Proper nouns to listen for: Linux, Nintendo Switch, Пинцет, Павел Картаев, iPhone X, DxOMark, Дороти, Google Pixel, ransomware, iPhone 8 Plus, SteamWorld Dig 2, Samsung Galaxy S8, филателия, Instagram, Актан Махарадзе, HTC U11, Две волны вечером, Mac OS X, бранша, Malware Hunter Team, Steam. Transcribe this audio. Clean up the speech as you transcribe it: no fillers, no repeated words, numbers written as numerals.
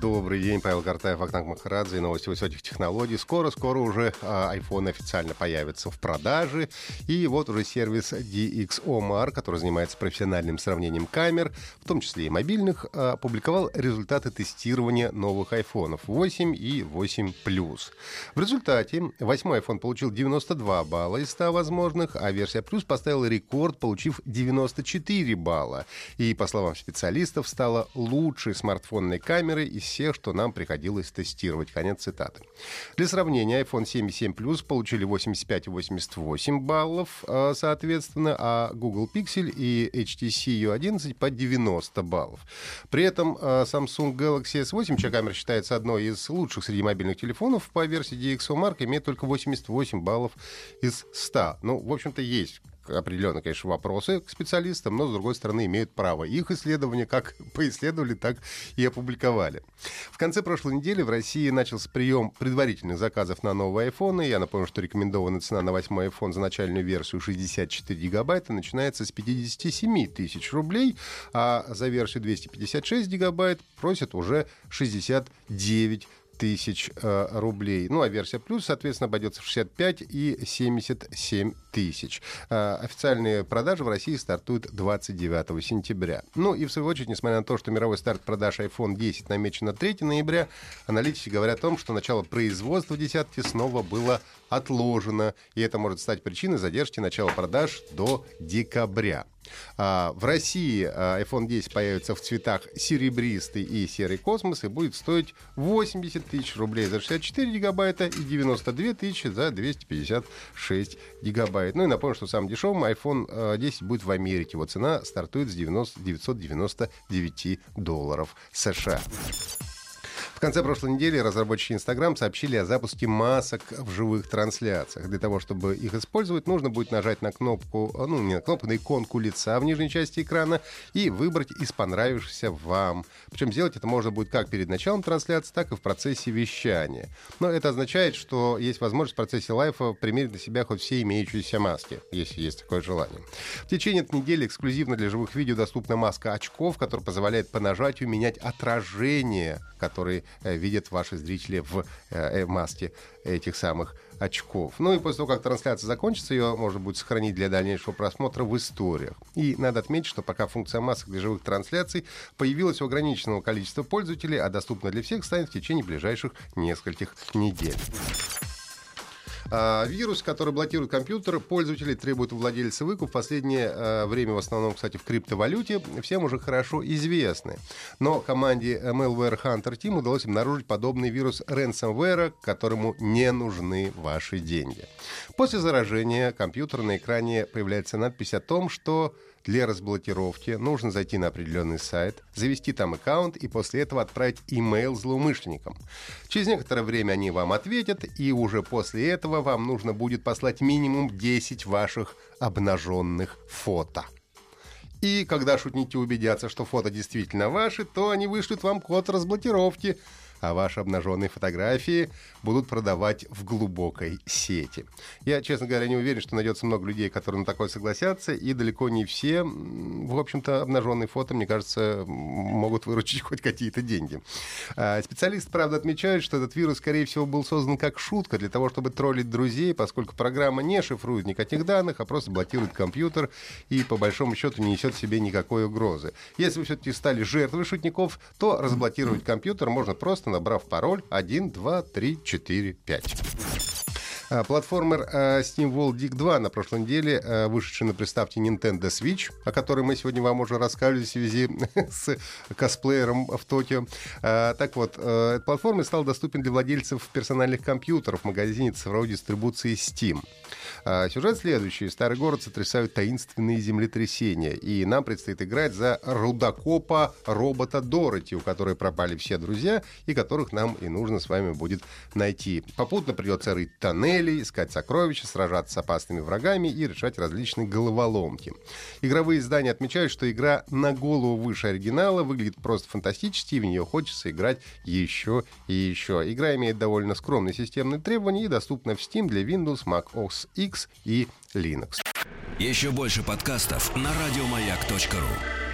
Добрый день, Павел Картаев, Актан Махарадзе и новости высоких технологий. Скоро уже iPhone официально появится в продаже. И вот уже сервис DxOMark, который занимается профессиональным сравнением камер, в том числе и мобильных, опубликовал результаты тестирования новых iPhone 8 и 8 Plus. В результате 8-й iPhone получил 92 балла из 100 возможных, а версия Plus поставила рекорд, получив 94 балла. И, по словам специалистов, стала лучшей смартфонной камерой из всех, что нам приходилось тестировать. Конец цитаты. Для сравнения, iPhone 7 и 7 Plus получили 85 и 88 баллов, соответственно, а Google Pixel и HTC U11 по 90 баллов. При этом Samsung Galaxy S8, чья камера считается одной из лучших среди мобильных телефонов, по версии DxOMark имеет только 88 баллов из 100. Ну, в общем-то, есть определенные, конечно, вопросы к специалистам, но, с другой стороны, имеют право. Их исследования как поисследовали, так и опубликовали. В конце прошлой недели в России начался прием предварительных заказов на новые айфоны. Я напомню, что рекомендованная цена на 8-й iPhone за начальную версию 64 гигабайта начинается с 57 тысяч рублей, а за версию 256 гигабайт просят уже 69 тысяч рублей. Ну, а версия плюс, соответственно, обойдется в 65 и 77 тысяч. Официальные продажи в России стартуют 29 сентября. Ну, и в свою очередь, несмотря на то, что мировой старт продаж iPhone 10 намечен на 3 ноября, аналитики говорят о том, что начало производства десятки снова было отложено, и это может стать причиной задержки начала продаж до декабря. В России iPhone X появится в цветах серебристый и серый космос и будет стоить 80 тысяч рублей за 64 гигабайта и 92 тысячи за 256 гигабайт. Ну и напомню, что самым дешевым iPhone X будет в Америке. Его цена стартует с $999 США. В конце прошлой недели разработчики Instagram сообщили о запуске масок в живых трансляциях. Для того, чтобы их использовать, нужно будет нажать на кнопку, ну, не на кнопку, на иконку лица в нижней части экрана и выбрать из понравившихся вам. Причем сделать это можно будет как перед началом трансляции, так и в процессе вещания. Но это означает, что есть возможность в процессе лайфа примерить на себя хоть все имеющиеся маски, если есть такое желание. В течение этой недели эксклюзивно для живых видео доступна маска очков, которая позволяет по нажатию менять отражение, которые видят ваши зрители в маске этих самых очков. Ну и после того, как трансляция закончится, ее можно будет сохранить для дальнейшего просмотра в историях. И надо отметить, что пока функция масок для живых трансляций появилась у ограниченного количества пользователей, а доступна для всех станет в течение ближайших нескольких недель. Вирус, который блокирует компьютер, пользователи требуют у владельца выкуп. В последнее время, в основном, кстати, в криптовалюте, всем уже хорошо известны. Но команде Malware Hunter Team удалось обнаружить подобный вирус ransomware, которому не нужны ваши деньги. После заражения компьютера на экране появляется надпись о том, что для разблокировки нужно зайти на определенный сайт, завести там аккаунт и после этого отправить имейл злоумышленникам. Через некоторое время они вам ответят, и уже после этого вам нужно будет послать минимум 10 ваших обнаженных фото. И когда шутники убедятся, что фото действительно ваши, то они вышлют вам код разблокировки, а ваши обнаженные фотографии будут продавать в глубокой сети. Я, честно говоря, не уверен, что найдется много людей, которые на такое согласятся, и далеко не все, в общем-то, обнаженные фото, мне кажется, могут выручить хоть какие-то деньги. Специалисты, правда, отмечают, что этот вирус, скорее всего, был создан как шутка для того, чтобы троллить друзей, поскольку программа не шифрует никаких данных, а просто блокирует компьютер и, по большому счету, не несет в себе никакой угрозы. Если вы все-таки стали жертвой шутников, то разблокировать компьютер можно просто, набрав пароль 123455. Платформер SteamWorld Dig 2 на прошлой неделе, вышедший на приставке Nintendo Switch, о которой мы сегодня вам уже рассказывали в связи с косплеером в Токио. Так вот, этот платформер стал доступен для владельцев персональных компьютеров в магазине цифровой дистрибуции Steam. Сюжет следующий. Старый город сотрясают таинственные землетрясения, и нам предстоит играть за рудокопа-робота Дороти, у которой пропали все друзья, и которых нам и нужно с вами будет найти. Попутно придется рыть тоннели, искать сокровища, сражаться с опасными врагами и решать различные головоломки. Игровые издания отмечают, что игра на голову выше оригинала, выглядит просто фантастически, и в нее хочется играть еще и еще. Игра имеет довольно скромные системные требования и доступна в Steam для Windows, Mac OS X и Linux. Еще больше подкастов на радиомаяк.ру.